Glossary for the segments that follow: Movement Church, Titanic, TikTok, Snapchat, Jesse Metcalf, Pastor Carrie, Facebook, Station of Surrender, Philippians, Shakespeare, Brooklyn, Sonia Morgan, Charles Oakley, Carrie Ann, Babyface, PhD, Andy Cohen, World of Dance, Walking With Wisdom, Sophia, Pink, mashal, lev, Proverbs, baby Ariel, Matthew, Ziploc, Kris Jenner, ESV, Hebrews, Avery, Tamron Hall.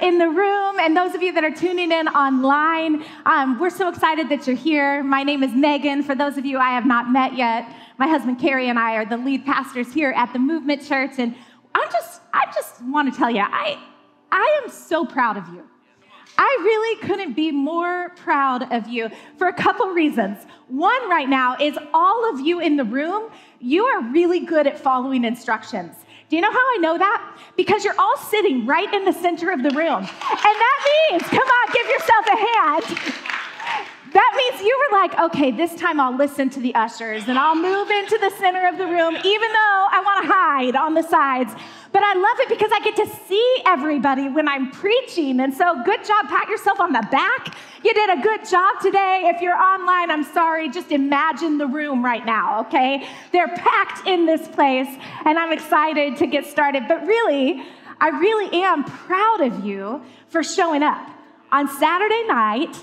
In the room, and those of you that are tuning in online, we're so excited that you're here. My name is Megan. For those of you I have not met yet, my husband Kerry and I are the lead pastors here at the Movement Church, and I just want to tell you, I am so proud of you. I really couldn't be more proud of you for a couple reasons. One right now is all of you in the room, you are really good at following instructions. Do you know how I know that? Because you're all sitting right in the center of the room. And that means, come on, give yourself a hand. That means you were like, okay, this time I'll listen to the ushers and I'll move into the center of the room, even though I want to hide on the sides. But I love it because I get to see everybody when I'm preaching. And so good job. Pat yourself on the back. You did a good job today. If you're online, I'm sorry. Just imagine the room right now, okay? They're packed in this place, and I'm excited to get started. But really, I really am proud of you for showing up on Saturday night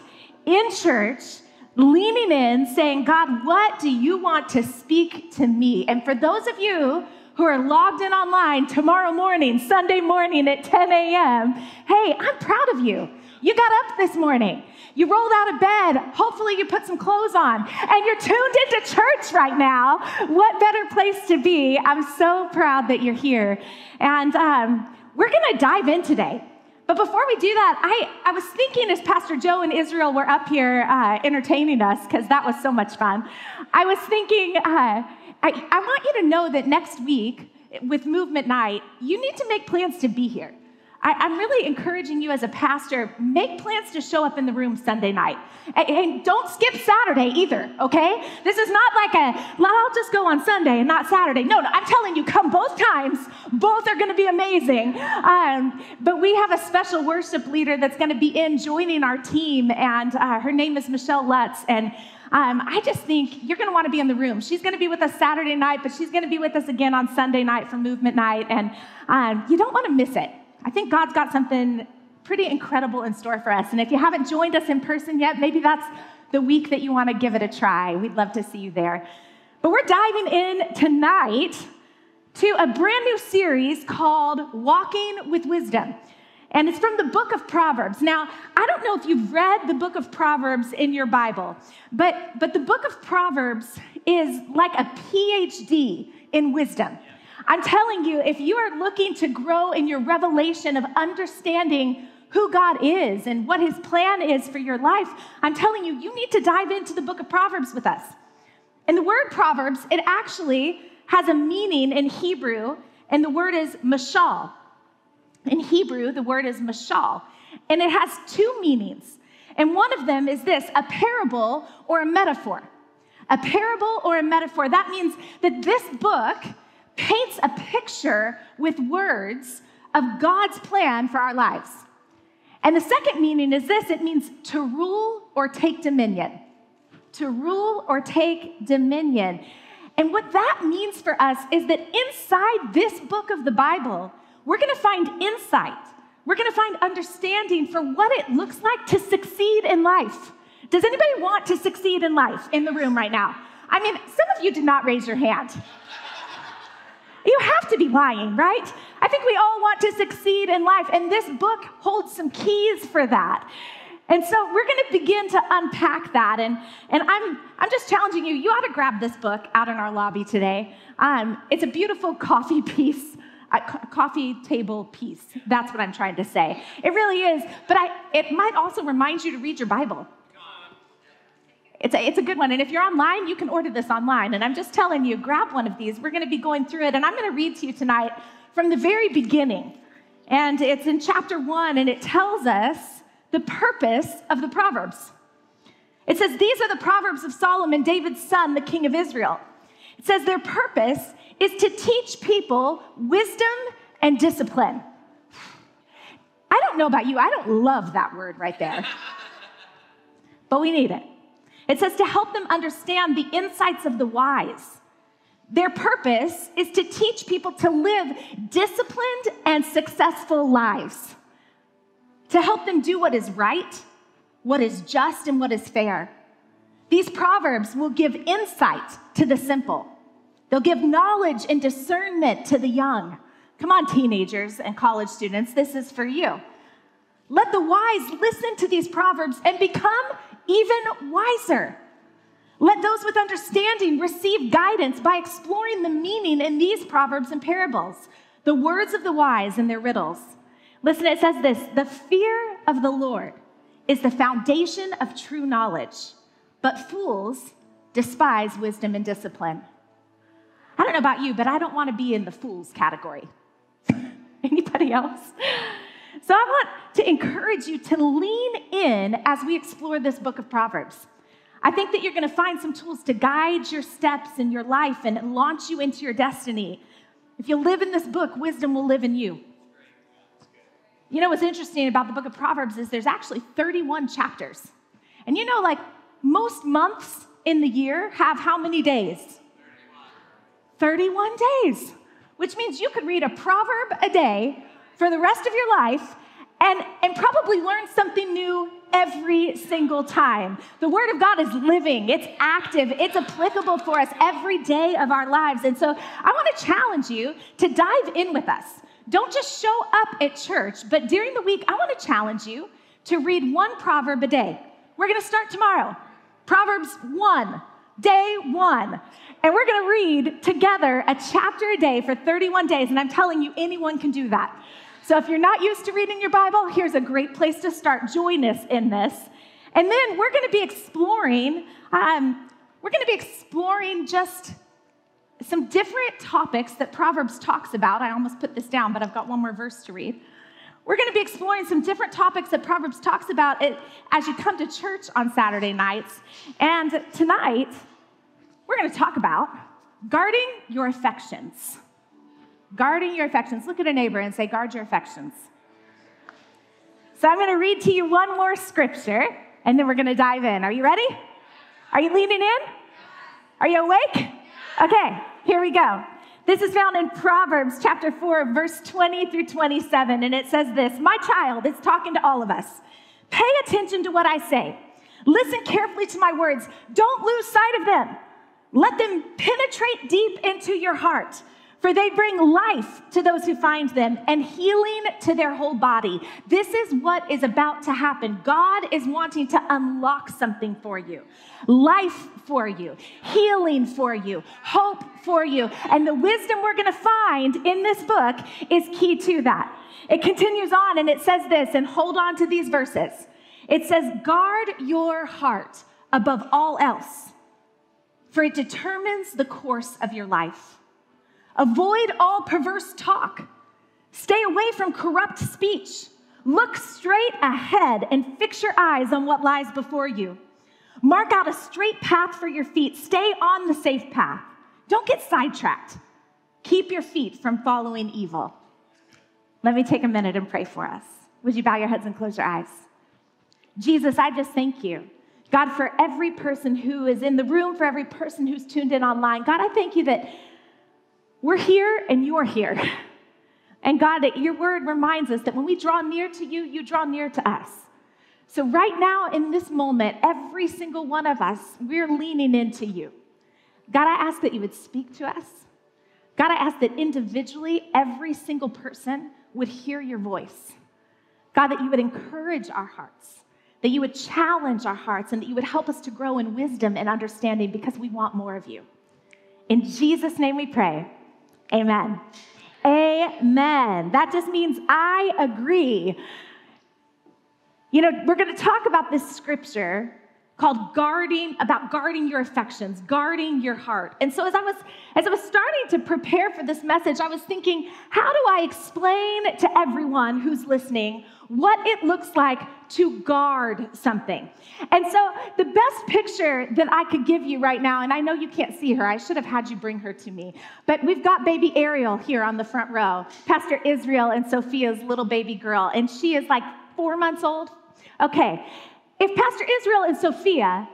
in church, leaning in, saying, God, what do you want to speak to me? And for those of you who are logged in online tomorrow morning, Sunday morning at 10 a.m., hey, I'm proud of you. You got up this morning. You rolled out of bed. Hopefully you put some clothes on. And you're tuned into church right now. What better place to be? I'm so proud that you're here. And we're going to dive in today. But before we do that, I was thinking as Pastor Joe and Israel were up here entertaining us, because that was so much fun, I was thinking, I want you to know that next week with Movement Night, you need to make plans to be here. I'm really encouraging you as a pastor, make plans to show up in the room Sunday night. And don't skip Saturday either, okay? This is not like I'll just go on Sunday and not Saturday. No, I'm telling you, come both times. Both are going to be amazing. But we have a special worship leader that's going to be in joining our team, and her name is Michelle Lutz, and I just think you're going to want to be in the room. She's going to be with us Saturday night, but she's going to be with us again on Sunday night for Movement Night, and you don't want to miss it. I think God's got something pretty incredible in store for us, and if you haven't joined us in person yet, maybe that's the week that you want to give it a try. We'd love to see you there. But we're diving in tonight to a brand new series called Walking With Wisdom. And it's from the book of Proverbs. Now, I don't know if you've read the book of Proverbs in your Bible, but the book of Proverbs is like a PhD in wisdom. I'm telling you, if you are looking to grow in your revelation of understanding who God is and what his plan is for your life, I'm telling you, you need to dive into the book of Proverbs with us. And the word Proverbs, it actually has a meaning in Hebrew, and the word is mashal. In Hebrew, the word is mashal, and it has two meanings. And one of them is this, a parable or a metaphor. A parable or a metaphor. That means that this book paints a picture with words of God's plan for our lives. And the second meaning is this, it means to rule or take dominion. To rule or take dominion. And what that means for us is that inside this book of the Bible, we're going to find insight. We're going to find understanding for what it looks like to succeed in life. Does anybody want to succeed in life in the room right now? I mean, some of you did not raise your hand. You have to be lying, right? I think we all want to succeed in life, and this book holds some keys for that. And so we're going to begin to unpack that, and I'm just challenging you. You ought to grab this book out in our lobby today. It's a beautiful coffee piece. A coffee table piece. That's what I'm trying to say. It really is. But it might also remind you to read your Bible. It's a good one. And if you're online, you can order this online. And I'm just telling you, grab one of these. We're going to be going through it. And I'm going to read to you tonight from the very beginning. And it's in chapter 1, and it tells us the purpose of the Proverbs. It says, these are the Proverbs of Solomon, David's son, the king of Israel. It says their purpose is to teach people wisdom and discipline. I don't know about you. I don't love that word right there. but we need it. It says to help them understand the insights of the wise. Their purpose is to teach people to live disciplined and successful lives, to help them do what is right, what is just, and what is fair. These proverbs will give insight to the simple. They'll give knowledge and discernment to the young. Come on, teenagers and college students, this is for you. Let the wise listen to these proverbs and become even wiser. Let those with understanding receive guidance by exploring the meaning in these proverbs and parables, the words of the wise and their riddles. Listen, it says this: the fear of the Lord is the foundation of true knowledge, but fools despise wisdom and discipline. I don't know about you, but I don't want to be in the fools category. Anybody else? So I want to encourage you to lean in as we explore this book of Proverbs. I think that you're going to find some tools to guide your steps in your life and launch you into your destiny. If you live in this book, wisdom will live in you. You know what's interesting about the book of Proverbs is there's actually 31 chapters. And you know, like, most months in the year have how many days? 31 days, which means you could read a proverb a day for the rest of your life and probably learn something new every single time. The Word of God is living, it's active, it's applicable for us every day of our lives. And so I want to challenge you to dive in with us. Don't just show up at church, but during the week, I want to challenge you to read one proverb a day. We're going to start tomorrow, Proverbs 1, day 1. And we're going to read together a chapter a day for 31 days. And I'm telling you, anyone can do that. So if you're not used to reading your Bible, here's a great place to start. Join us in this. And then we're going to be exploring, just some different topics that Proverbs talks about. I almost put this down, but I've got one more verse to read. We're going to be exploring some different topics that Proverbs talks about as you come to church on Saturday nights. And tonight, we're going to talk about guarding your affections. Guarding your affections. Look at a neighbor and say, guard your affections. So I'm going to read to you one more scripture, and then we're going to dive in. Are you ready? Are you leaning in? Are you awake? Okay, here we go. This is found in Proverbs chapter 4, verse 20 through 27, and it says this. My child, it's talking to all of us. Pay attention to what I say. Listen carefully to my words. Don't lose sight of them. Let them penetrate deep into your heart. For they bring life to those who find them and healing to their whole body. This is what is about to happen. God is wanting to unlock something for you. Life for you, healing for you, hope for you. And the wisdom we're going to find in this book is key to that. It continues on and it says this, and hold on to these verses. It says, guard your heart above all else, for it determines the course of your life. Avoid all perverse talk. Stay away from corrupt speech. Look straight ahead and fix your eyes on what lies before you. Mark out a straight path for your feet. Stay on the safe path. Don't get sidetracked. Keep your feet from following evil. Let me take a minute and pray for us. Would you bow your heads and close your eyes? Jesus, I just thank you. God, for every person who is in the room, for every person who's tuned in online. God, I thank you that we're here and you're here. And God, your word reminds us that when we draw near to you, you draw near to us. So right now in this moment, every single one of us, we're leaning into you. God, I ask that you would speak to us. God, I ask that individually, every single person would hear your voice. God, that you would encourage our hearts, that you would challenge our hearts, and that you would help us to grow in wisdom and understanding because we want more of you. In Jesus' name we pray. Amen. Amen. That just means I agree. You know, we're going to talk about this scripture called guarding your affections, guarding your heart. And so as I was starting to prepare for this message, I was thinking, how do I explain to everyone who's listening what it looks like to guard something? And so the best picture that I could give you right now, and I know you can't see her, I should have had you bring her to me, but we've got baby Ariel here on the front row, Pastor Israel and Sophia's little baby girl, and she is like 4 months old. Okay. If Pastor Israel and Sophia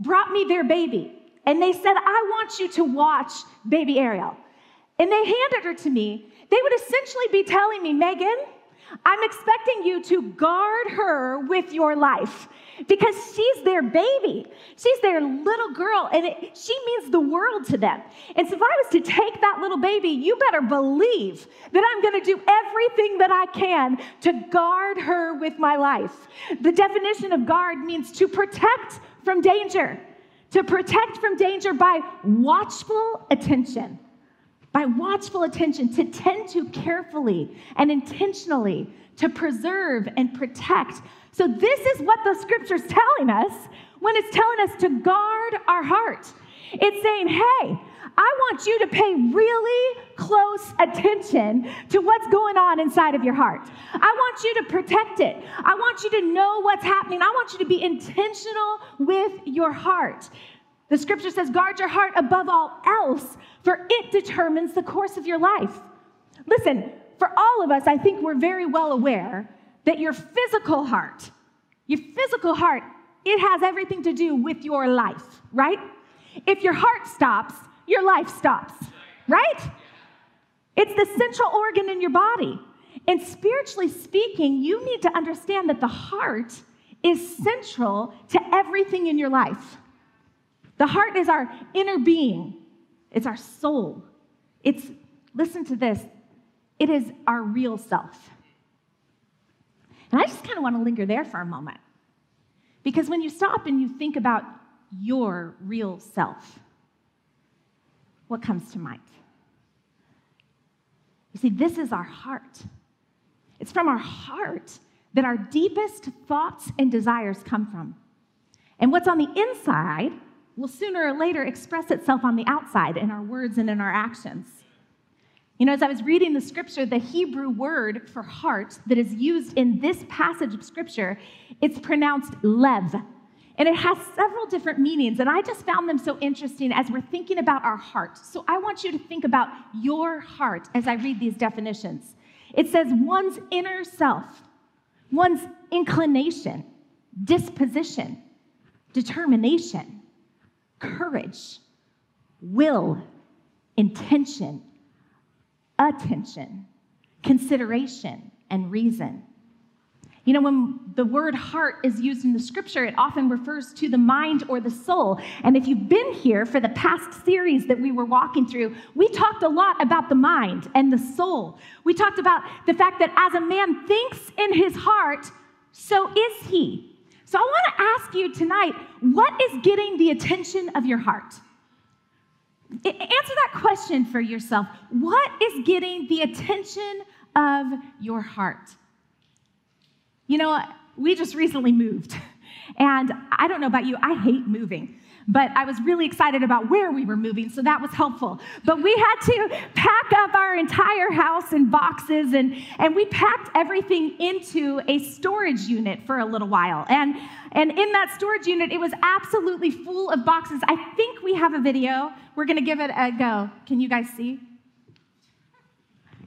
brought me their baby and they said, I want you to watch baby Ariel, and they handed her to me, they would essentially be telling me, Meghan, I'm expecting you to guard her with your life because she's their baby. She's their little girl, and she means the world to them. And so if I was to take that little baby, you better believe that I'm going to do everything that I can to guard her with my life. The definition of guard means to protect from danger, to protect from danger by watchful attention. By watchful attention, to tend to carefully and intentionally, to preserve and protect. So this is what the scripture's telling us when it's telling us to guard our heart. It's saying, hey, I want you to pay really close attention to what's going on inside of your heart. I want you to protect it. I want you to know what's happening. I want you to be intentional with your heart. The scripture says, guard your heart above all else, for it determines the course of your life. Listen, for all of us, I think we're very well aware that your physical heart, it has everything to do with your life, right? If your heart stops, your life stops, right? It's the central organ in your body. And spiritually speaking, you need to understand that the heart is central to everything in your life. The heart is our inner being. It's our soul. Listen to this, it is our real self. And I just kind of want to linger there for a moment. Because when you stop and you think about your real self, what comes to mind? You see, this is our heart. It's from our heart that our deepest thoughts and desires come from. And what's on the inside will sooner or later express itself on the outside in our words and in our actions. You know, as I was reading the scripture, the Hebrew word for heart that is used in this passage of scripture, it's pronounced lev. And it has several different meanings, and I just found them so interesting as we're thinking about our heart. So I want you to think about your heart as I read these definitions. It says one's inner self, one's inclination, disposition, determination, courage, will, intention, attention, consideration, and reason. You know, when the word heart is used in the scripture, it often refers to the mind or the soul. And if you've been here for the past series that we were walking through, we talked a lot about the mind and the soul. We talked about the fact that as a man thinks in his heart, so is he. So I want to ask you tonight, what is getting the attention of your heart? Answer that question for yourself. What is getting the attention of your heart? You know, we just recently moved, and I don't know about you, I hate moving, but I was really excited about where we were moving, so that was helpful. But we had to pack up our entire house in boxes, and we packed everything into a storage unit for a little while. And in that storage unit, it was absolutely full of boxes. I think we have a video. We're gonna give it a go. Can you guys see?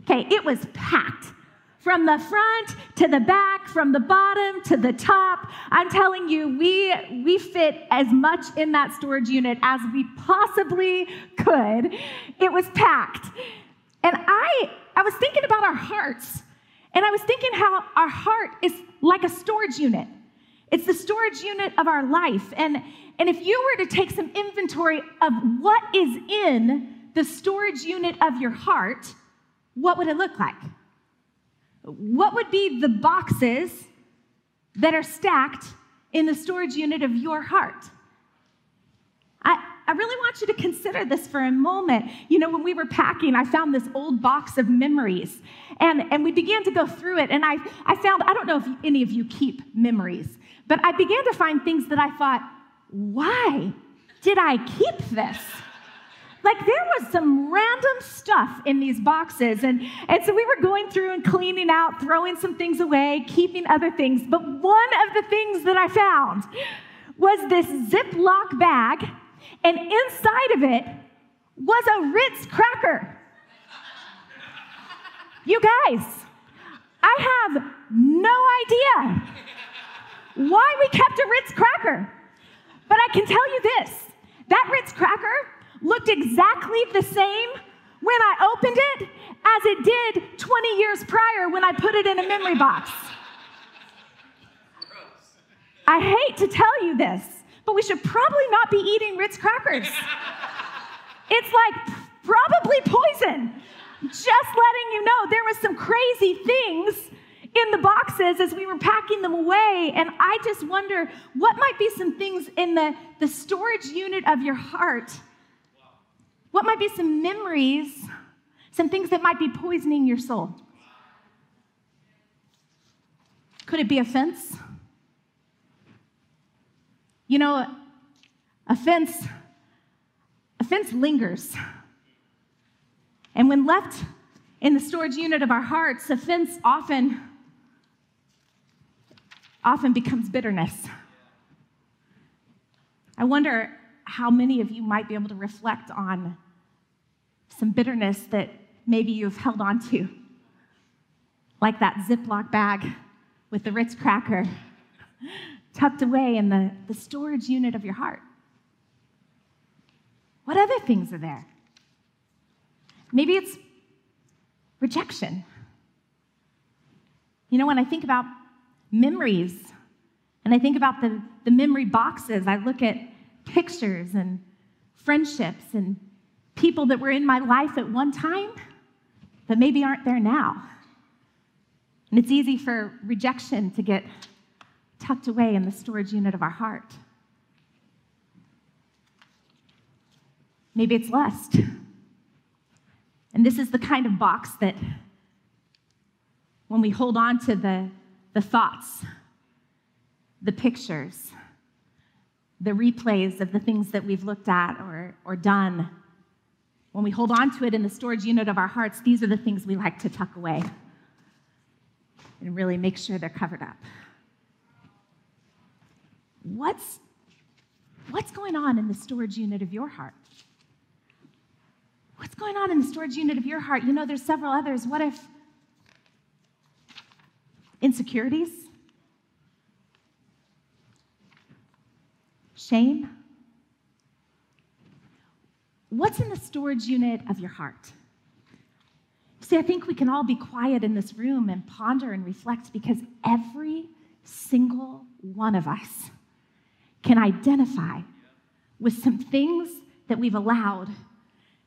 Okay, it was packed. From the front to the back, from the bottom to the top. I'm telling you, we fit as much in that storage unit as we possibly could. It was packed. And I was thinking about our hearts, and I was thinking how our heart is like a storage unit. It's the storage unit of our life. And if you were to take some inventory of what is in the storage unit of your heart, what would it look like? What would be the boxes that are stacked in the storage unit of your heart? I really want you to consider this for a moment. You know, when we were packing, I found this old box of memories, and we began to go through it, and I found, I don't know if any of you keep memories, but I began to find things that I thought, why did I keep this? Like, there was some random stuff in these boxes, and so we were going through and cleaning out, throwing some things away, keeping other things, but one of the things that I found was this Ziploc bag, and inside of it was a Ritz cracker. You guys, I have no idea why we kept a Ritz cracker. But I can tell you this, that Ritz cracker looked exactly the same when I opened it as it did 20 years prior when I put it in a memory box. I hate to tell you this, but we should probably not be eating Ritz crackers. It's like probably poison. Just letting you know, there was some crazy things in the boxes as we were packing them away, and I just wonder what might be some things in the storage unit of your heart. What might be some memories, some things that might be poisoning your soul? Could it be offense? You know, offense lingers. And when left in the storage unit of our hearts, offense often becomes bitterness. I wonder how many of you might be able to reflect on some bitterness that maybe you've held on to, like that Ziploc bag with the Ritz cracker tucked away in the storage unit of your heart. What other things are there? Maybe it's rejection. You know, when I think about memories and I think about the memory boxes, I look at pictures and friendships and people that were in my life at one time but maybe aren't there now. And it's easy for rejection to get tucked away in the storage unit of our heart. Maybe it's lust. And this is the kind of box that when we hold on to the thoughts, the pictures, the replays of the things that we've looked at or done, when we hold on to it in the storage unit of our hearts, these are the things we like to tuck away and really make sure they're covered up. What's going on in the storage unit of your heart? What's going on in the storage unit of your heart? You know, there's several others. What if insecurities? Shame? What's in the storage unit of your heart? See, I think we can all be quiet in this room and ponder and reflect, because every single one of us can identify with some things that we've allowed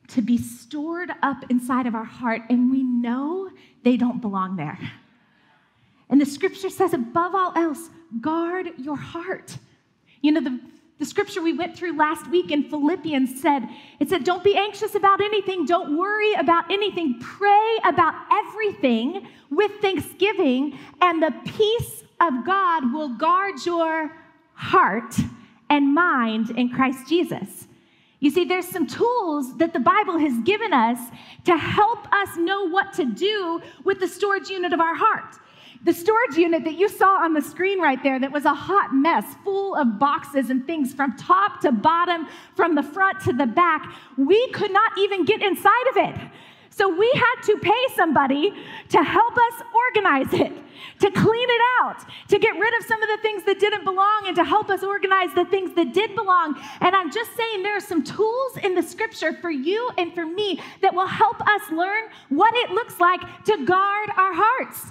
to be stored up inside of our heart, and we know they don't belong there. And the scripture says, above all else, guard your heart. You know, the scripture we went through last week in Philippians said, don't be anxious about anything, don't worry about anything, pray about everything with thanksgiving, and the peace of God will guard your heart and mind in Christ Jesus. You see, there's some tools that the Bible has given us to help us know what to do with the storage unit of our heart. The storage unit that you saw on the screen right there that was a hot mess full of boxes and things from top to bottom, from the front to the back, we could not even get inside of it. So we had to pay somebody to help us organize it, to clean it out, to get rid of some of the things that didn't belong and to help us organize the things that did belong. And I'm just saying there are some tools in the scripture for you and for me that will help us learn what it looks like to guard our hearts.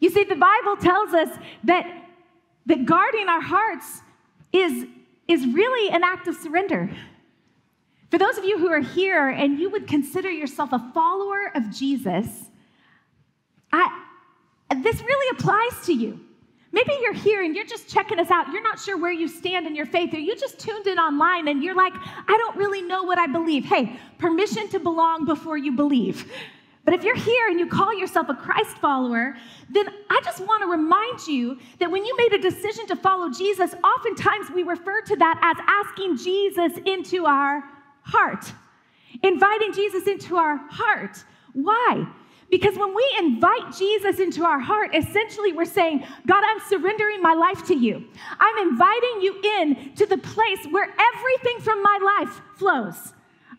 You see, the Bible tells us that guarding our hearts is really an act of surrender. For those of you who are here and you would consider yourself a follower of Jesus, this really applies to you. Maybe you're here and you're just checking us out. You're not sure where you stand in your faith, or you just tuned in online and you're like, I don't really know what I believe. Hey, permission to belong before you believe. But if you're here and you call yourself a Christ follower, then I just want to remind you that when you made a decision to follow Jesus, oftentimes we refer to that as asking Jesus into our heart, inviting Jesus into our heart. Why? Because when we invite Jesus into our heart, essentially we're saying, God, I'm surrendering my life to you. I'm inviting you in to the place where everything from my life flows.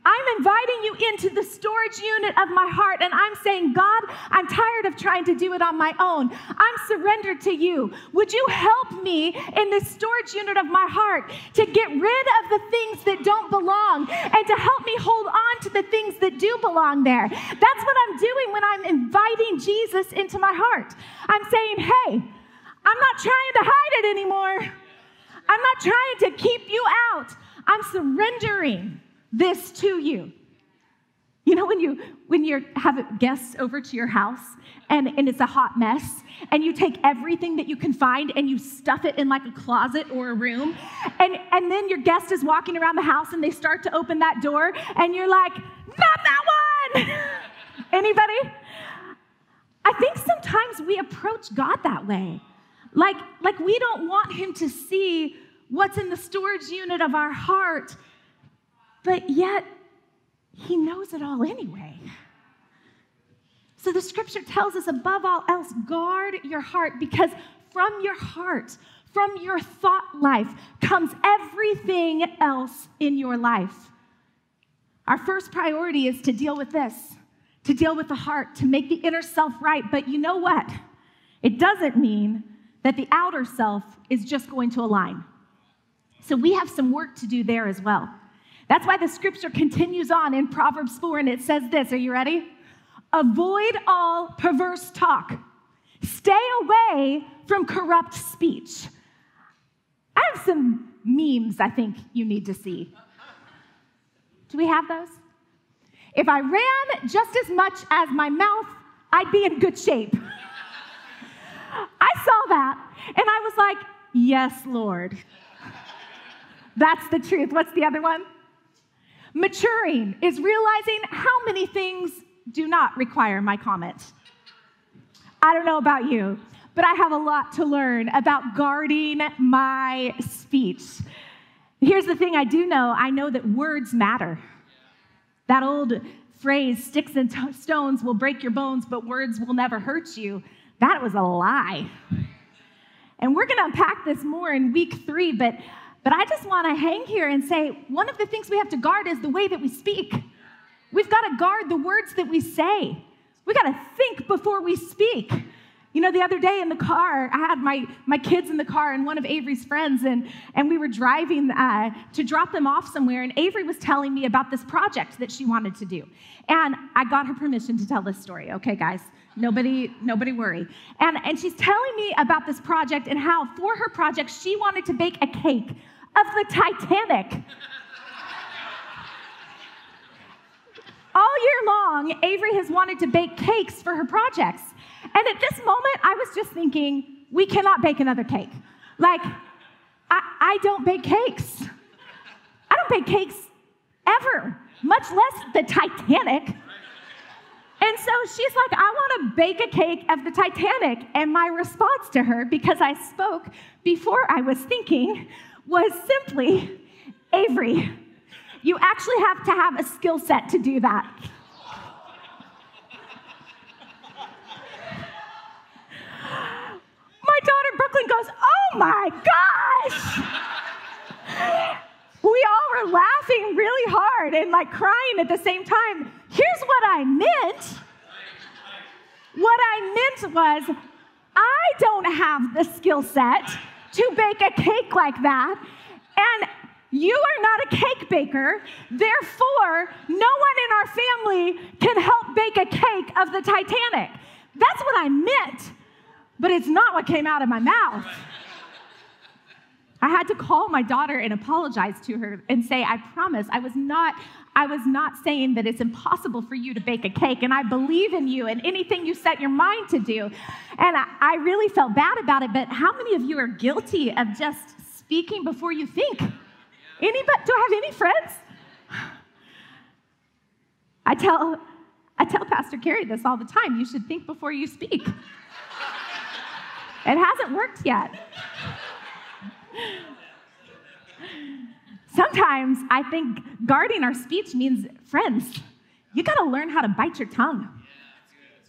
I'm inviting you into the storage unit of my heart, and I'm saying, God, I'm tired of trying to do it on my own. I'm surrendered to you. Would you help me in this storage unit of my heart to get rid of the things that don't belong and to help me hold on to the things that do belong there? That's what I'm doing when I'm inviting Jesus into my heart. I'm saying, hey, I'm not trying to hide it anymore. I'm not trying to keep you out. I'm surrendering this to you. You know, when you have guests over to your house and it's a hot mess, and you take everything that you can find and you stuff it in like a closet or a room, and then your guest is walking around the house and they start to open that door and you're like, not that one! Anybody? I think sometimes we approach God that way. Like we don't want him to see what's in the storage unit of our heart, but yet he knows it all anyway. So the scripture tells us, above all else, guard your heart, because from your heart, from your thought life, comes everything else in your life. Our first priority is to deal with this, to deal with the heart, to make the inner self right. But you know what? It doesn't mean that the outer self is just going to align. So we have some work to do there as well. That's why the scripture continues on in Proverbs 4, and it says this. Are you ready? Avoid all perverse talk. Stay away from corrupt speech. I have some memes I think you need to see. Do we have those? If I ran just as much as my mouth, I'd be in good shape. I saw that, and I was like, yes, Lord. That's the truth. What's the other one? Maturing is realizing how many things do not require my comment. I don't know about you, but I have a lot to learn about guarding my speech. Here's the thing I do know. I know that words matter. That old phrase, sticks and stones will break your bones, but words will never hurt you. That was a lie. And we're going to unpack this more in week 3, but I just want to hang here and say one of the things we have to guard is the way that we speak. We've got to guard the words that we say. We've got to think before we speak. You know, the other day in the car, I had my kids in the car and one of Avery's friends, and we were driving to drop them off somewhere, and Avery was telling me about this project that she wanted to do. And I got her permission to tell this story. Okay, guys, nobody worry. And she's telling me about this project and how for her project, she wanted to bake a cake of the Titanic. All year long, Avery has wanted to bake cakes for her projects. And at this moment, I was just thinking, we cannot bake another cake. Like, I don't bake cakes. I don't bake cakes ever, much less the Titanic. And so she's like, I want to bake a cake of the Titanic. And my response to her, because I spoke before I was thinking, was simply, Avery, you actually have to have a skill set to do that. My daughter, Brooklyn, goes, oh my gosh. We all were laughing really hard and like crying at the same time. Here's what I meant. What I meant was, I don't have the skill set to bake a cake like that, and you are not a cake baker. Therefore, no one in our family can help bake a cake of the Titanic. That's what I meant. But it's not what came out of my mouth. I had to call my daughter and apologize to her and say, I promise, I was not saying that it's impossible for you to bake a cake, and I believe in you and anything you set your mind to do. And I really felt bad about it, but how many of you are guilty of just speaking before you think? Anybody? Do I have any friends? I tell Pastor Carrie this all the time. You should think before you speak. It hasn't worked yet. Sometimes I think guarding our speech means, friends, you got to learn how to bite your tongue.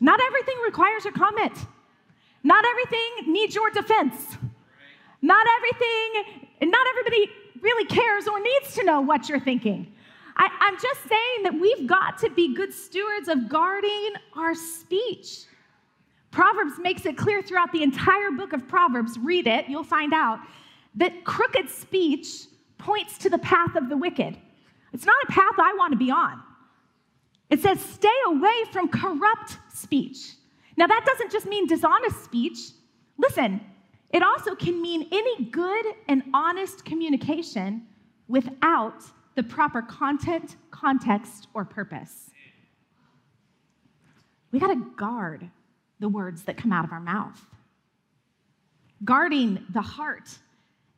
Not everything requires your comment. Not everything needs your defense. Not everybody really cares or needs to know what you're thinking. I'm just saying that we've got to be good stewards of guarding our speech. Proverbs makes it clear throughout the entire book of Proverbs, read it, you'll find out, that crooked speech points to the path of the wicked. It's not a path I want to be on. It says, stay away from corrupt speech. Now, that doesn't just mean dishonest speech. Listen, it also can mean any good and honest communication without the proper content, context, or purpose. We got to guard the words that come out of our mouth. Guarding the heart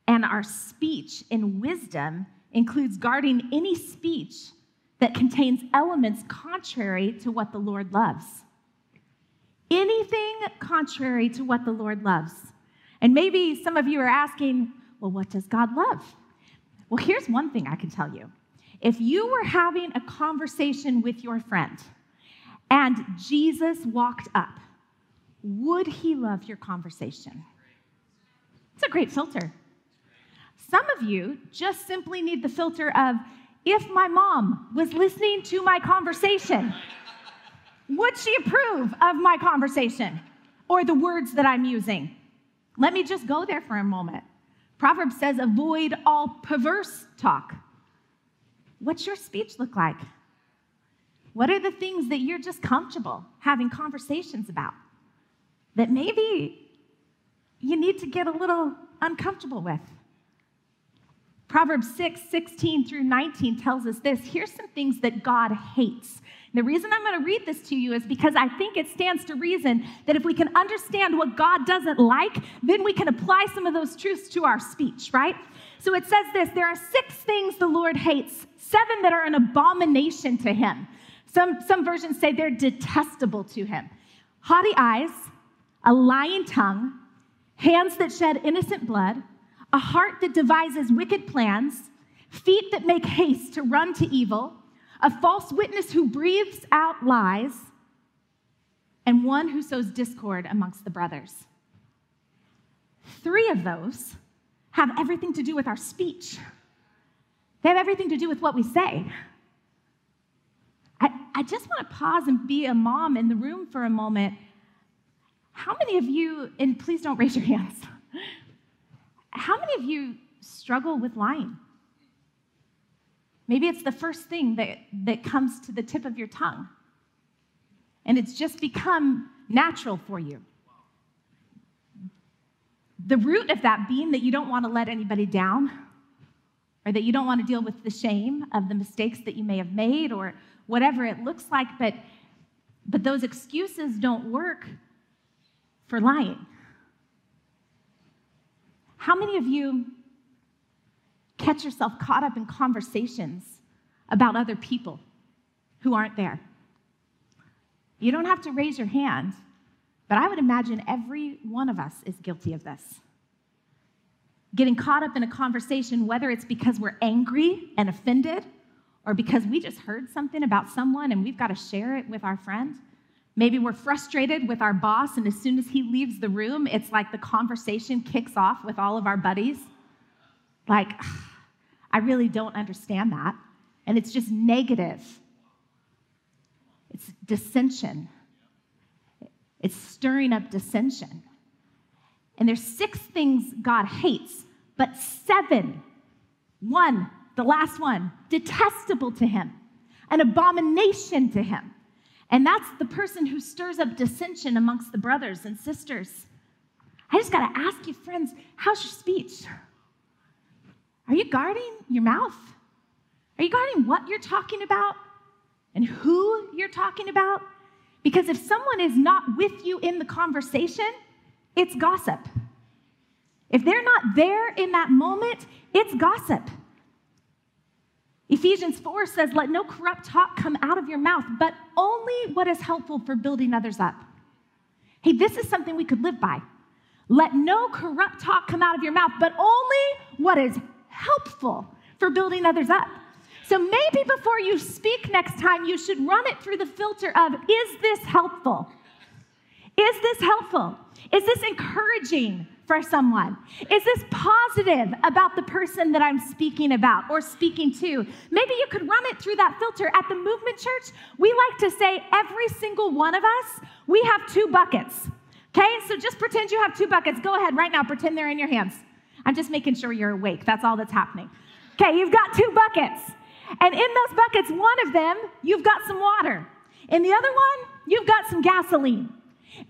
and our speech in wisdom includes guarding any speech that contains elements contrary to what the Lord loves. Anything contrary to what the Lord loves. And maybe some of you are asking, well, what does God love? Well, here's one thing I can tell you. If you were having a conversation with your friend and Jesus walked up, would he love your conversation? It's a great filter. Some of you just simply need the filter of, if my mom was listening to my conversation, would she approve of my conversation or the words that I'm using? Let me just go there for a moment. Proverbs says, avoid all perverse talk. What's your speech look like? What are the things that you're just comfortable having conversations about that maybe you need to get a little uncomfortable with? Proverbs 6:16-19 tells us this. Here's some things that God hates. And the reason I'm going to read this to you is because I think it stands to reason that if we can understand what God doesn't like, then we can apply some of those truths to our speech, right? So it says this, there are 6 things the Lord hates, 7 that are an abomination to him. Some versions say they're detestable to him. Haughty eyes, a lying tongue, hands that shed innocent blood, a heart that devises wicked plans, feet that make haste to run to evil, a false witness who breathes out lies, and one who sows discord amongst the brothers. 3 of those have everything to do with our speech. They have everything to do with what we say. I just want to pause and be a mom in the room for a moment. How many of you, and please don't raise your hands, how many of you struggle with lying? Maybe it's the first thing that comes to the tip of your tongue, and it's just become natural for you. The root of that being that you don't want to let anybody down, or that you don't want to deal with the shame of the mistakes that you may have made, or whatever it looks like, but those excuses don't work for lying. How many of you catch yourself caught up in conversations about other people who aren't there? You don't have to raise your hand, but I would imagine every one of us is guilty of this. Getting caught up in a conversation, whether it's because we're angry and offended or because we just heard something about someone and we've got to share it with our friend. Maybe we're frustrated with our boss, and as soon as he leaves the room, it's like the conversation kicks off with all of our buddies. Like, I really don't understand that. And it's just negative. It's dissension. It's stirring up dissension. And there's 6 things God hates, but 7, the last one, detestable to him, an abomination to him. And that's the person who stirs up dissension amongst the brothers and sisters. I just got to ask you, friends, how's your speech? Are you guarding your mouth? Are you guarding what you're talking about and who you're talking about? Because if someone is not with you in the conversation, it's gossip. If they're not there in that moment, it's gossip. Ephesians 4 says, let no corrupt talk come out of your mouth, but only what is helpful for building others up. Hey, this is something we could live by. Let no corrupt talk come out of your mouth, but only what is helpful for building others up. So maybe before you speak next time, you should run it through the filter of, is this helpful? Is this helpful? Is this encouraging for someone? Is this positive about the person that I'm speaking about or speaking to? Maybe you could run it through that filter. At the Movement Church, we like to say every single one of us, we have two buckets. Okay, so just pretend you have two buckets. Go ahead right now, pretend they're in your hands. I'm just making sure you're awake. That's all that's happening. Okay, you've got two buckets. And in those buckets, one of them, you've got some water. In the other one, you've got some gasoline.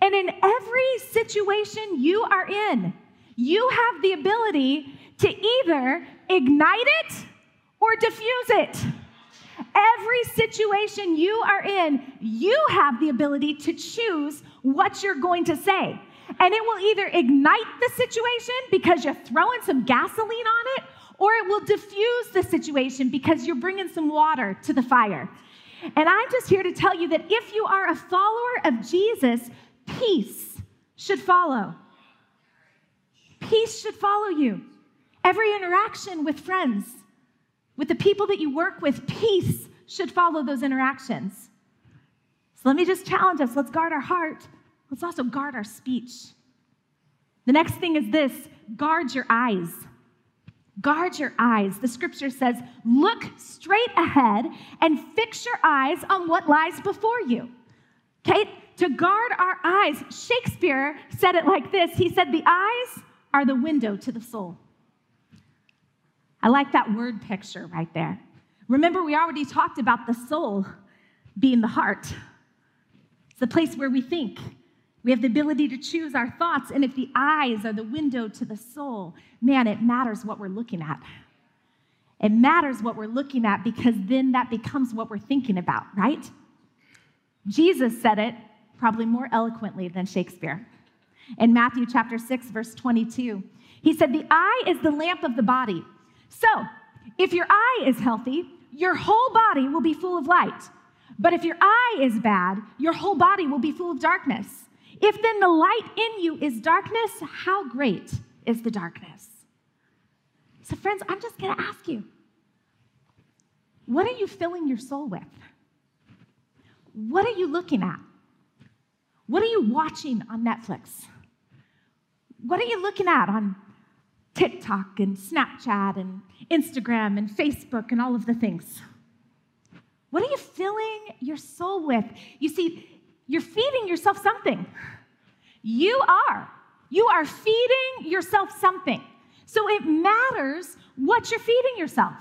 And in every situation you are in, you have the ability to either ignite it or diffuse it. Every situation you are in, you have the ability to choose what you're going to say. And it will either ignite the situation because you're throwing some gasoline on it, or it will diffuse the situation because you're bringing some water to the fire. And I'm just here to tell you that if you are a follower of Jesus, peace should follow. Peace should follow you. Every interaction with friends, with the people that you work with, peace should follow those interactions. So let me just challenge us. Let's guard our heart. Let's also guard our speech. The next thing is this: guard your eyes. Guard your eyes. The scripture says, look straight ahead and fix your eyes on what lies before you. Okay? To guard our eyes, Shakespeare said it like this. He said, the eyes are the window to the soul. I like that word picture right there. Remember, we already talked about the soul being the heart. It's the place where we think. We have the ability to choose our thoughts, and if the eyes are the window to the soul, man, it matters what we're looking at. It matters what we're looking at because then that becomes what we're thinking about, right? Jesus said it probably more eloquently than Shakespeare. In Matthew chapter 6, verse 22, he said, the eye is the lamp of the body. So if your eye is healthy, your whole body will be full of light. But if your eye is bad, your whole body will be full of darkness. If then the light in you is darkness, how great is the darkness? So friends, I'm just going to ask you, what are you filling your soul with? What are you looking at? What are you watching on Netflix? What are you looking at on TikTok and Snapchat and Instagram and Facebook and all of the things? What are you filling your soul with? You see, you're feeding yourself something. You are feeding yourself something. So it matters what you're feeding yourself.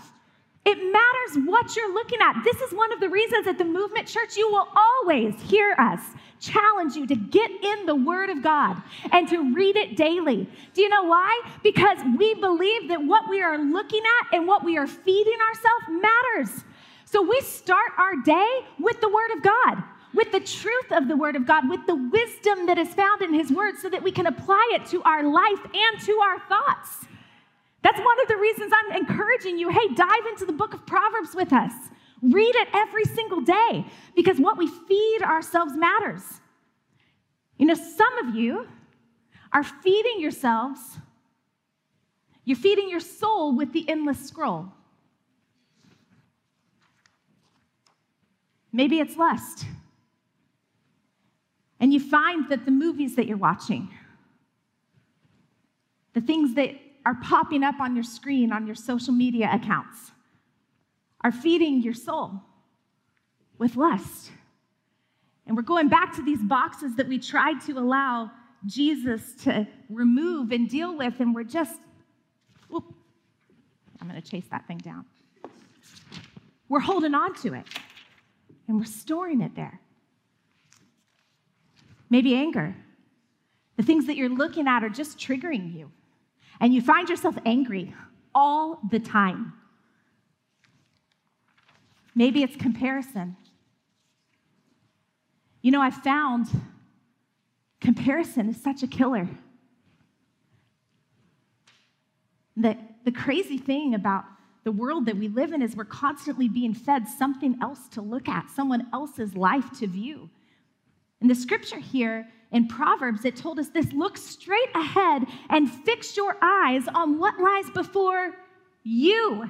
It matters what you're looking at. This is one of the reasons at the Movement Church, you will always hear us challenge you to get in the Word of God and to read it daily. Do you know why? Because we believe that what we are looking at and what we are feeding ourselves matters. So we start our day with the Word of God, with the truth of the Word of God, with the wisdom that is found in His Word so that we can apply it to our life and to our thoughts. That's one of the reasons I'm encouraging you, hey, dive into the book of Proverbs with us. Read it every single day because what we feed ourselves matters. You know, some of you are feeding yourselves, you're feeding your soul with the endless scroll. Maybe it's lust. And you find that the movies that you're watching, the things that are popping up on your screen, on your social media accounts, are feeding your soul with lust. And we're going back to these boxes that we tried to allow Jesus to remove and deal with, and we're just, whoop, I'm going to chase that thing down. We're holding on to it, and we're storing it there. Maybe anger. The things that you're looking at are just triggering you, and you find yourself angry all the time. Maybe it's comparison. You know, I found comparison is such a killer. The crazy thing about the world that we live in is we're constantly being fed something else to look at, someone else's life to view. In the scripture here in Proverbs, it told us this: look straight ahead and fix your eyes on what lies before you.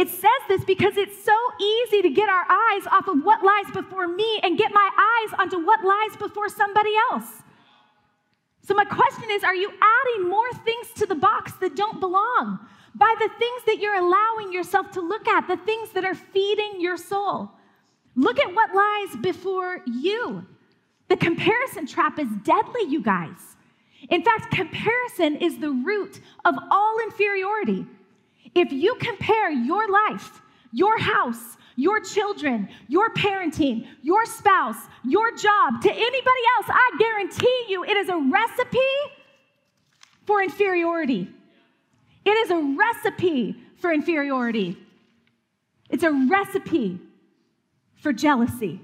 It says this because it's so easy to get our eyes off of what lies before me and get my eyes onto what lies before somebody else. So my question is, are you adding more things to the box that don't belong? By the things that you're allowing yourself to look at, the things that are feeding your soul. Look at what lies before you. The comparison trap is deadly, you guys. In fact, comparison is the root of all inferiority. If you compare your life, your house, your children, your parenting, your spouse, your job to anybody else, I guarantee you it is a recipe for inferiority. It is a recipe for inferiority. It's a recipe for jealousy.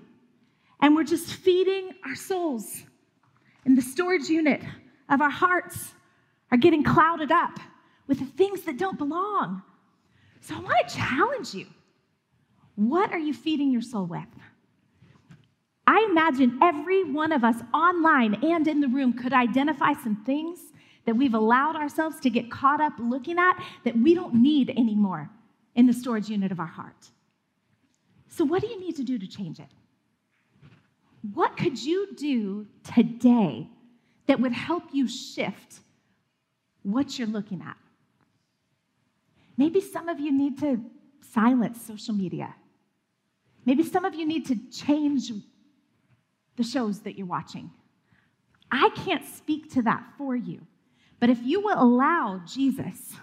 And we're just feeding our souls in the storage unit of our hearts are getting clouded up with the things that don't belong. So I want to challenge you. What are you feeding your soul with? I imagine every one of us online and in the room could identify some things that we've allowed ourselves to get caught up looking at that we don't need anymore in the storage unit of our heart. So what do you need to do to change it? What could you do today that would help you shift what you're looking at? Maybe some of you need to silence social media. Maybe some of you need to change the shows that you're watching. I can't speak to that for you, but if you will allow Jesus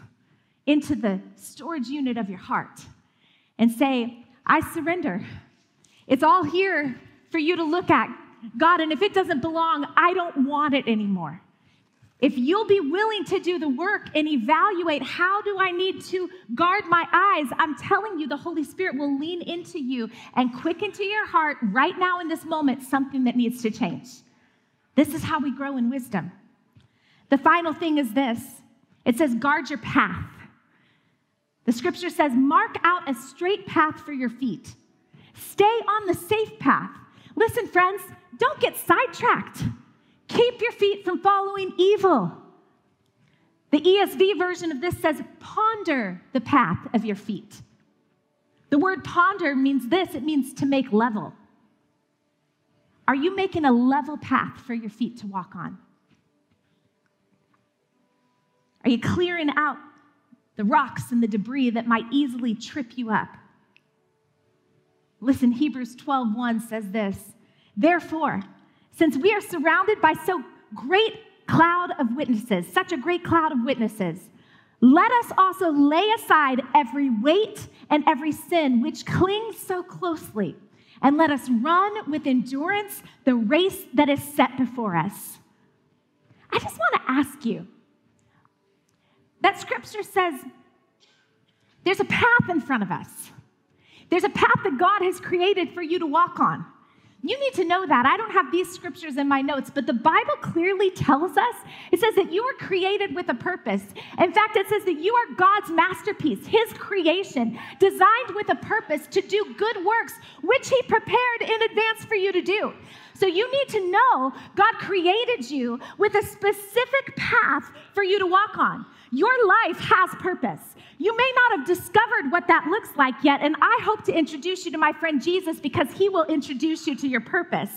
into the storage unit of your heart and say, I surrender, it's all here for you to look at, God, and if it doesn't belong, I don't want it anymore. If you'll be willing to do the work and evaluate how do I need to guard my eyes, I'm telling you the Holy Spirit will lean into you and quicken to your heart right now in this moment something that needs to change. This is how we grow in wisdom. The final thing is this. It says, guard your path. The scripture says, mark out a straight path for your feet. Stay on the safe path. Listen, friends, don't get sidetracked. Keep your feet from following evil. The ESV version of this says, ponder the path of your feet. The word ponder means this. It means to make level. Are you making a level path for your feet to walk on? Are you clearing out the rocks and the debris that might easily trip you up? Listen, Hebrews 12:1 says this, therefore, since we are surrounded by such a great cloud of witnesses, let us also lay aside every weight and every sin which clings so closely, and let us run with endurance the race that is set before us. I just want to ask you, that scripture says there's a path in front of us. There's a path that God has created for you to walk on. You need to know that. I don't have these scriptures in my notes, but the Bible clearly tells us, it says that you were created with a purpose. In fact, it says that you are God's masterpiece, his creation, designed with a purpose to do good works, which he prepared in advance for you to do. So you need to know God created you with a specific path for you to walk on. Your life has purpose. You may not have discovered what that looks like yet, and I hope to introduce you to my friend Jesus because he will introduce you to your purpose.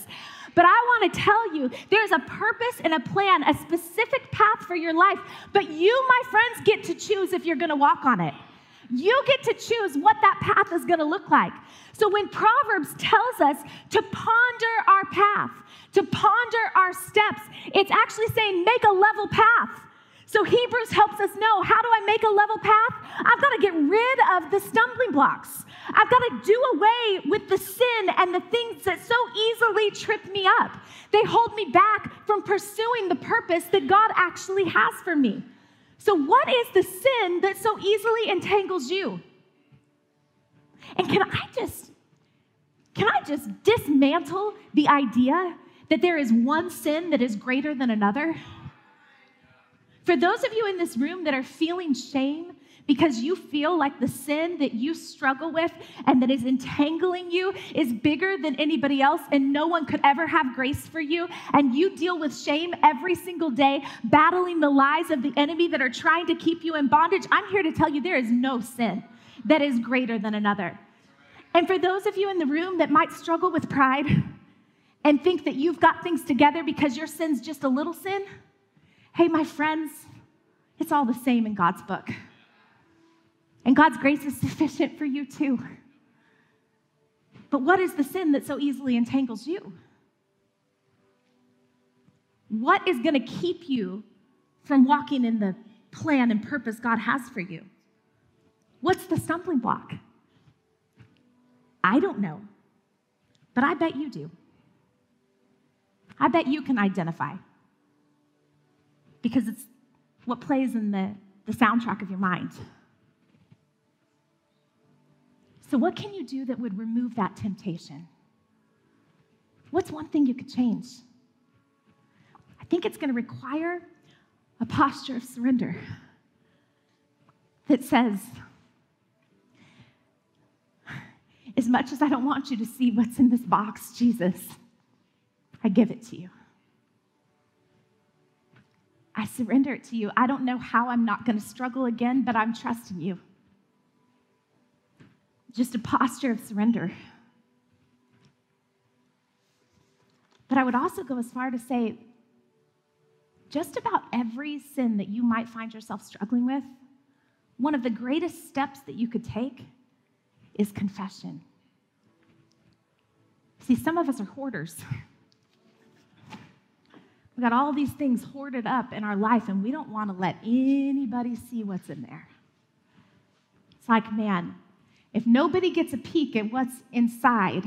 But I want to tell you, there's a purpose and a plan, a specific path for your life, but you, my friends, get to choose if you're going to walk on it. You get to choose what that path is going to look like. So when Proverbs tells us to ponder our path, to ponder our steps, it's actually saying make a level path. So Hebrews helps us know, how do I make a level path? I've got to get rid of the stumbling blocks. I've got to do away with the sin and the things that so easily trip me up. They hold me back from pursuing the purpose that God actually has for me. So what is the sin that so easily entangles you? And can I just dismantle the idea that there is one sin that is greater than another? For those of you in this room that are feeling shame because you feel like the sin that you struggle with and that is entangling you is bigger than anybody else and no one could ever have grace for you, and you deal with shame every single day, battling the lies of the enemy that are trying to keep you in bondage, I'm here to tell you there is no sin. that is greater than another. And for those of you in the room that might struggle with pride and think that you've got things together because your sin's just a little sin, hey, my friends, it's all the same in God's book. And God's grace is sufficient for you too. But what is the sin that so easily entangles you? What is going to keep you from walking in the plan and purpose God has for you? What's the stumbling block? I don't know, but I bet you do. I bet you can identify because it's what plays in the soundtrack of your mind. So what can you do that would remove that temptation? What's one thing you could change? I think it's going to require a posture of surrender that says, as much as I don't want you to see what's in this box, Jesus, I give it to you. I surrender it to you. I don't know how I'm not going to struggle again, but I'm trusting you. Just a posture of surrender. But I would also go as far to say, just about every sin that you might find yourself struggling with, one of the greatest steps that you could take is confession. See, some of us are hoarders. We got all these things hoarded up in our life, and we don't want to let anybody see what's in there. It's like, man, if nobody gets a peek at what's inside,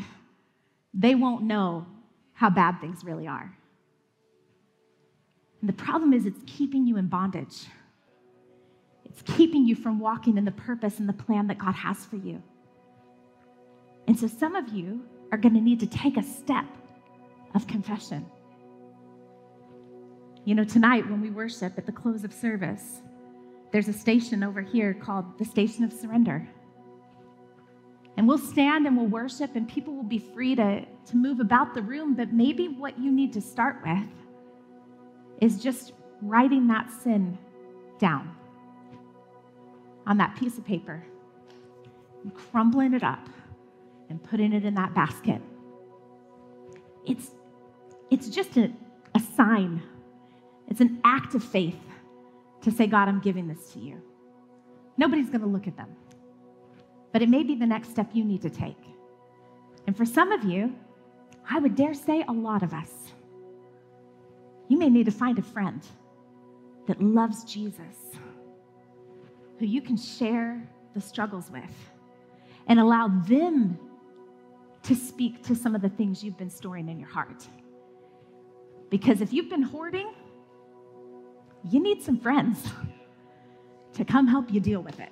they won't know how bad things really are. And the problem is it's keeping you in bondage. It's keeping you from walking in the purpose and the plan that God has for you. And so some of you are going to need to take a step of confession. You know, tonight when we worship at the close of service, there's a station over here called the Station of Surrender. And we'll stand and we'll worship and people will be free to move about the room, but maybe what you need to start with is just writing that sin down on that piece of paper and crumbling it up and putting it in that basket. It's just a sign. It's an act of faith to say, God, I'm giving this to you. Nobody's going to look at them, but it may be the next step you need to take. And for some of you, I would dare say a lot of us, you may need to find a friend that loves Jesus, who you can share the struggles with and allow them to speak to some of the things you've been storing in your heart. Because if you've been hoarding, you need some friends to come help you deal with it.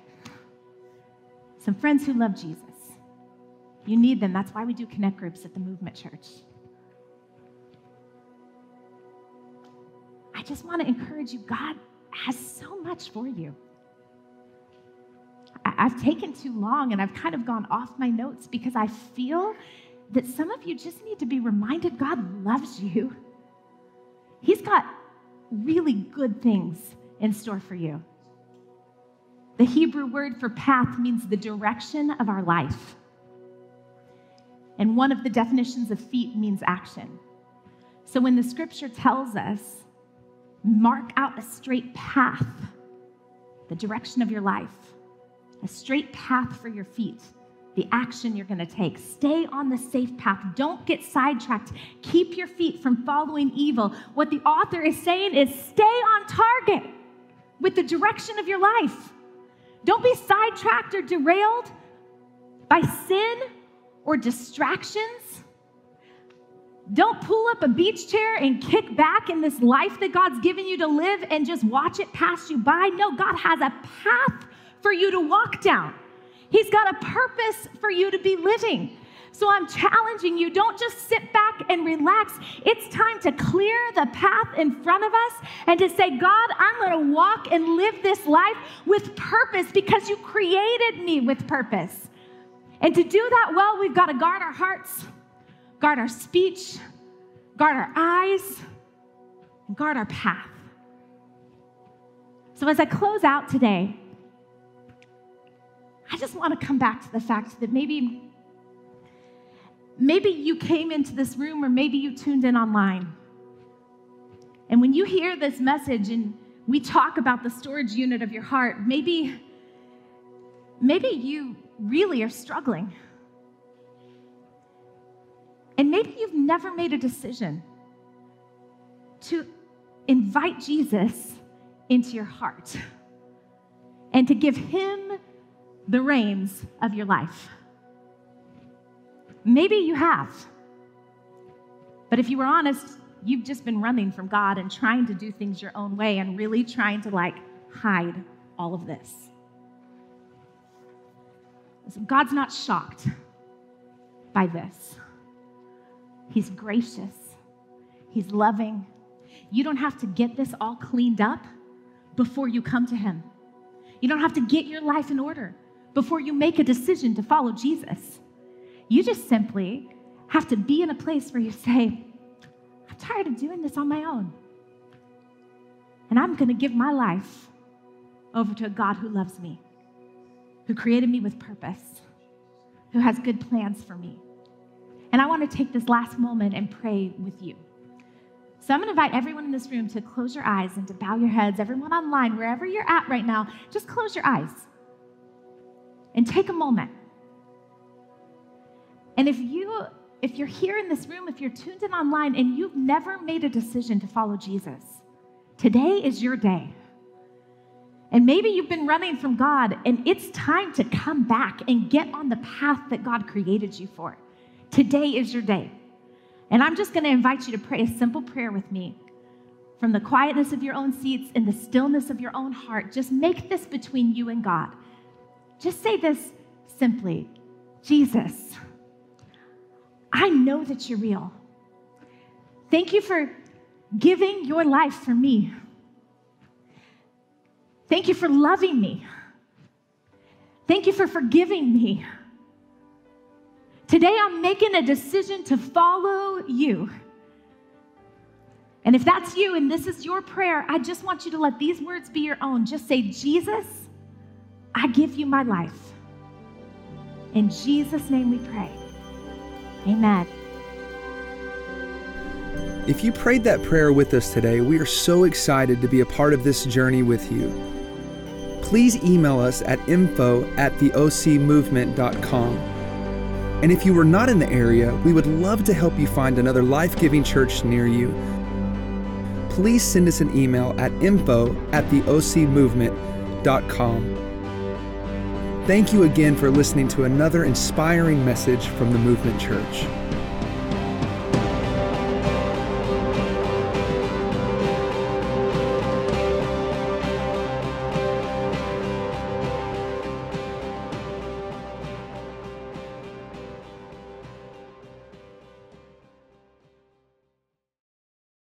Some friends who love Jesus. You need them. That's why we do connect groups at the Movement Church. I just want to encourage you, God has so much for you. I've taken too long and I've kind of gone off my notes because I feel that some of you just need to be reminded God loves you. He's got really good things in store for you. The Hebrew word for path means the direction of our life. And one of the definitions of feet means action. So when the scripture tells us, mark out a straight path, the direction of your life, a straight path for your feet, the action you're going to take. Stay on the safe path. Don't get sidetracked. Keep your feet from following evil. What the author is saying is stay on target with the direction of your life. Don't be sidetracked or derailed by sin or distractions. Don't pull up a beach chair and kick back in this life that God's given you to live and just watch it pass you by. No, God has a path for you to walk down. He's got a purpose for you to be living. So I'm challenging you, don't just sit back and relax. It's time to clear the path in front of us and to say, God, I'm going to walk and live this life with purpose because you created me with purpose. And to do that well, we've got to guard our hearts, guard our speech, guard our eyes, and guard our path. So as I close out today, I just want to come back to the fact that maybe you came into this room, or maybe you tuned in online. And when you hear this message and we talk about the storage unit of your heart, maybe you really are struggling. And maybe you've never made a decision to invite Jesus into your heart and to give him the reins of your life. Maybe you have. But if you were honest, you've just been running from God and trying to do things your own way and really trying to, hide all of this. So God's not shocked by this. He's gracious. He's loving. You don't have to get this all cleaned up before you come to him. You don't have to get your life in order before you make a decision to follow Jesus. You just simply have to be in a place where you say, I'm tired of doing this on my own. And I'm going to give my life over to a God who loves me, who created me with purpose, who has good plans for me. And I want to take this last moment and pray with you. So I'm going to invite everyone in this room to close your eyes and to bow your heads. Everyone online, wherever you're at right now, just close your eyes and take a moment. And if you're here in this room, if you're tuned in online and you've never made a decision to follow Jesus, today is your day. And maybe you've been running from God, and it's time to come back and get on the path that God created you for. Today is your day. And I'm just going to invite you to pray a simple prayer with me. From the quietness of your own seats and the stillness of your own heart, just make this between you and God. Just say this simply, Jesus, I know that you're real. Thank you for giving your life for me. Thank you for loving me. Thank you for forgiving me. Today, I'm making a decision to follow you. And if that's you and this is your prayer, I just want you to let these words be your own. Just say, Jesus, I give you my life. In Jesus' name we pray. Amen. If you prayed that prayer with us today, we are so excited to be a part of this journey with you. Please email us at info@theocmovement.com. And if you were not in the area, we would love to help you find another life-giving church near you. Please send us an email at info@theocmovement.com. Thank you again for listening to another inspiring message from the Movement Church.